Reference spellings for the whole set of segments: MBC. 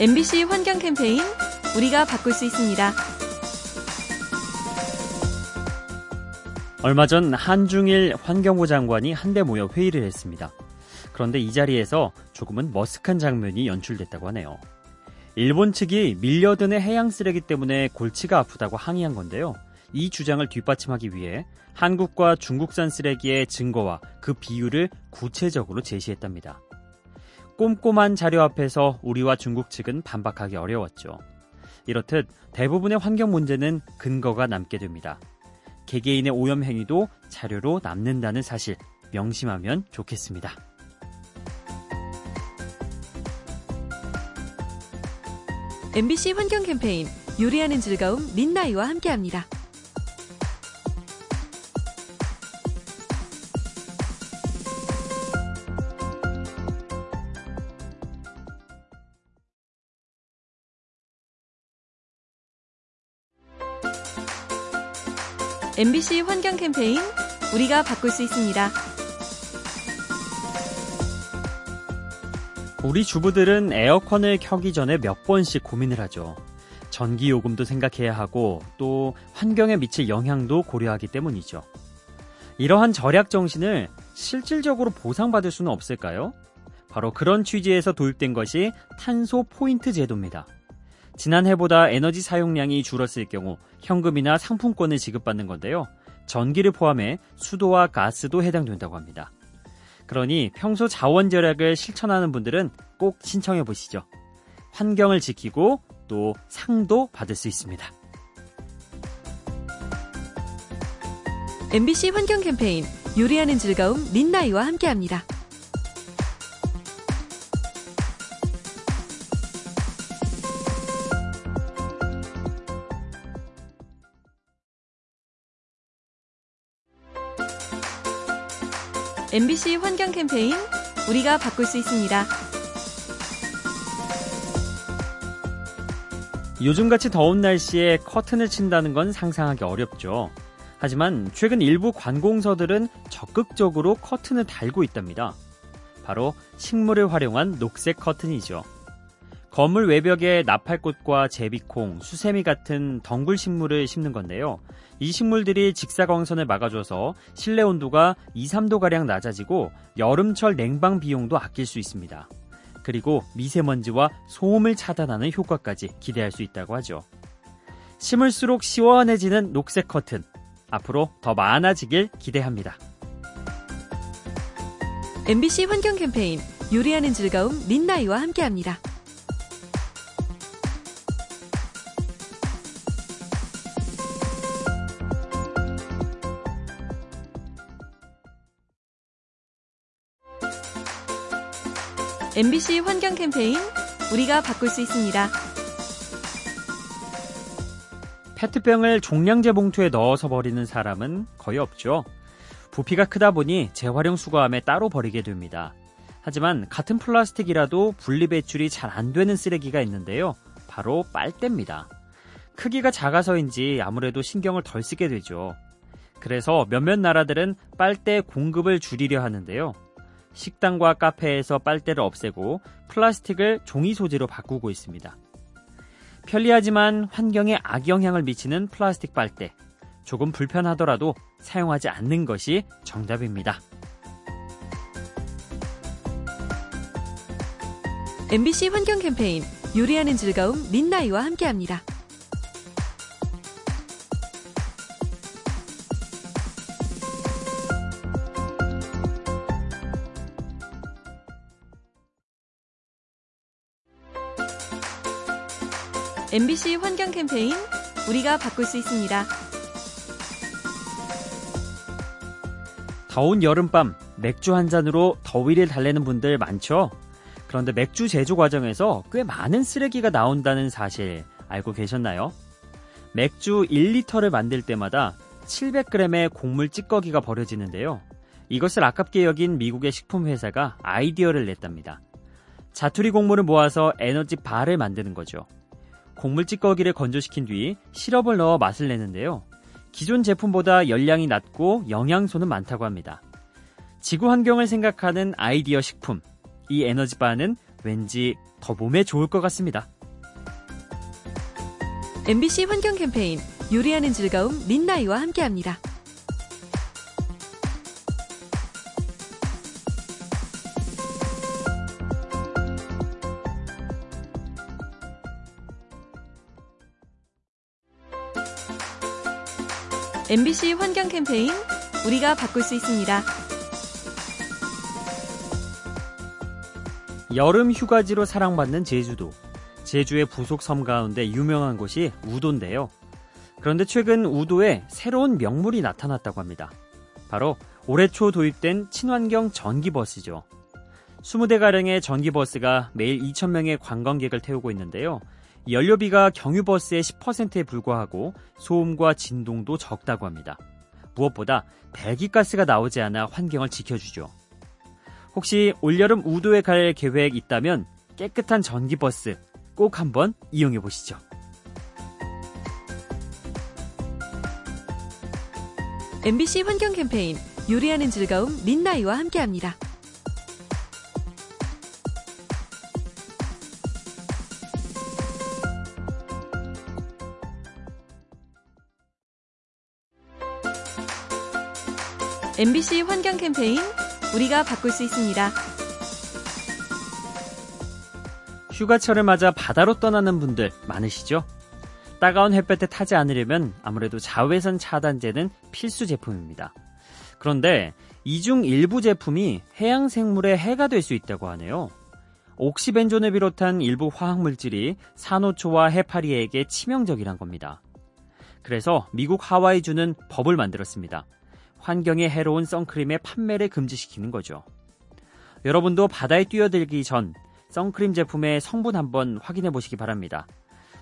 MBC 환경 캠페인 우리가 바꿀 수 있습니다. 얼마 전 한중일 환경부 장관이 한데 모여 회의를 했습니다. 그런데 이 자리에서 조금은 머쓱한 장면이 연출됐다고 하네요. 일본 측이 밀려드는 해양 쓰레기 때문에 골치가 아프다고 항의한 건데요. 이 주장을 뒷받침하기 위해 한국과 중국산 쓰레기의 증거와 그 비율을 구체적으로 제시했답니다. 꼼꼼한 자료 앞에서 우리와 중국 측은 반박하기 어려웠죠. 이렇듯 대부분의 환경 문제는 근거가 남게 됩니다. 개개인의 오염 행위도 자료로 남는다는 사실 명심하면 좋겠습니다. MBC 환경 캠페인 요리하는 즐거움 민나이와 함께합니다. MBC 환경 캠페인 우리가 바꿀 수 있습니다. 우리 주부들은 에어컨을 켜기 전에 몇 번씩 고민을 하죠. 전기요금도 생각해야 하고 또 환경에 미칠 영향도 고려하기 때문이죠. 이러한 절약 정신을 실질적으로 보상받을 수는 없을까요? 바로 그런 취지에서 도입된 것이 탄소 포인트 제도입니다. 지난해보다 에너지 사용량이 줄었을 경우 현금이나 상품권을 지급받는 건데요. 전기를 포함해 수도와 가스도 해당된다고 합니다. 그러니 평소 자원 절약을 실천하는 분들은 꼭 신청해 보시죠. 환경을 지키고 또 상도 받을 수 있습니다. MBC 환경 캠페인 요리하는 즐거움 민나이와 함께합니다. MBC 환경 캠페인 우리가 바꿀 수 있습니다. 요즘같이 더운 날씨에 커튼을 친다는 건 상상하기 어렵죠. 하지만 최근 일부 관공서들은 적극적으로 커튼을 달고 있답니다. 바로 식물을 활용한 녹색 커튼이죠. 건물 외벽에 나팔꽃과 제비콩, 수세미 같은 덩굴 식물을 심는 건데요. 이 식물들이 직사광선을 막아줘서 실내 온도가 2, 3도가량 낮아지고 여름철 냉방 비용도 아낄 수 있습니다. 그리고 미세먼지와 소음을 차단하는 효과까지 기대할 수 있다고 하죠. 심을수록 시원해지는 녹색 커튼, 앞으로 더 많아지길 기대합니다. MBC 환경 캠페인 요리하는 즐거움 민나이와 함께합니다. MBC 환경 캠페인 우리가 바꿀 수 있습니다. 페트병을 종량제 봉투에 넣어서 버리는 사람은 거의 없죠. 부피가 크다 보니 재활용 수거함에 따로 버리게 됩니다. 하지만 같은 플라스틱이라도 분리 배출이 잘 안 되는 쓰레기가 있는데요. 바로 빨대입니다. 크기가 작아서인지 아무래도 신경을 덜 쓰게 되죠. 그래서 몇몇 나라들은 빨대 공급을 줄이려 하는데요. 식당과 카페에서 빨대를 없애고 플라스틱을 종이 소재로 바꾸고 있습니다. 편리하지만 환경에 악영향을 미치는 플라스틱 빨대, 조금 불편하더라도 사용하지 않는 것이 정답입니다. MBC 환경 캠페인 요리하는 즐거움 민나이와 함께합니다. MBC 환경 캠페인 우리가 바꿀 수 있습니다. 더운 여름밤 맥주 한 잔으로 더위를 달래는 분들 많죠? 그런데 맥주 제조 과정에서 꽤 많은 쓰레기가 나온다는 사실 알고 계셨나요? 맥주 1리터를 만들 때마다 700g의 곡물 찌꺼기가 버려지는데요. 이것을 아깝게 여긴 미국의 식품 회사가 아이디어를 냈답니다. 자투리 곡물을 모아서 에너지 바를 만드는 거죠. 곡물 찌꺼기를 건조시킨 뒤 시럽을 넣어 맛을 내는데요. 기존 제품보다 열량이 낮고 영양소는 많다고 합니다. 지구 환경을 생각하는 아이디어 식품, 이 에너지바는 왠지 더 몸에 좋을 것 같습니다. MBC 환경 캠페인 요리하는 즐거움 린나이와 함께합니다. MBC 환경 캠페인 우리가 바꿀 수 있습니다. 여름 휴가지로 사랑받는 제주도. 제주의 부속 섬 가운데 유명한 곳이 우도인데요. 그런데 최근 우도에 새로운 명물이 나타났다고 합니다. 바로 올해 초 도입된 친환경 전기버스죠. 20대가량의 전기버스가 매일 2,000명의 관광객을 태우고 있는데요. 연료비가 경유버스의 10%에 불과하고 소음과 진동도 적다고 합니다. 무엇보다 배기가스가 나오지 않아 환경을 지켜주죠. 혹시 올여름 우도에 갈 계획 있다면 깨끗한 전기버스 꼭 한번 이용해보시죠. MBC 환경 캠페인 요리하는 즐거움 린나이와 함께합니다. MBC 환경 캠페인 우리가 바꿀 수 있습니다. 휴가철을 맞아 바다로 떠나는 분들 많으시죠? 따가운 햇볕에 타지 않으려면 아무래도 자외선 차단제는 필수 제품입니다. 그런데 이 중 일부 제품이 해양 생물에 해가 될 수 있다고 하네요. 옥시벤존을 비롯한 일부 화학물질이 산호초와 해파리에게 치명적이란 겁니다. 그래서 미국 하와이주는 법을 만들었습니다. 환경에 해로운 선크림의 판매를 금지시키는 거죠. 여러분도 바다에 뛰어들기 전 선크림 제품의 성분 한번 확인해 보시기 바랍니다.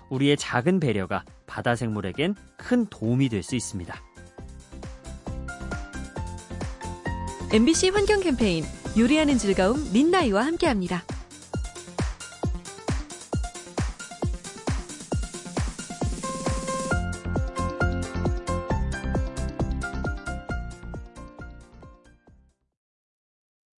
우리의 작은 배려가 바다 생물에겐 큰 도움이 될 수 있습니다. MBC 환경 캠페인 요리하는 즐거움 린나이와 함께합니다.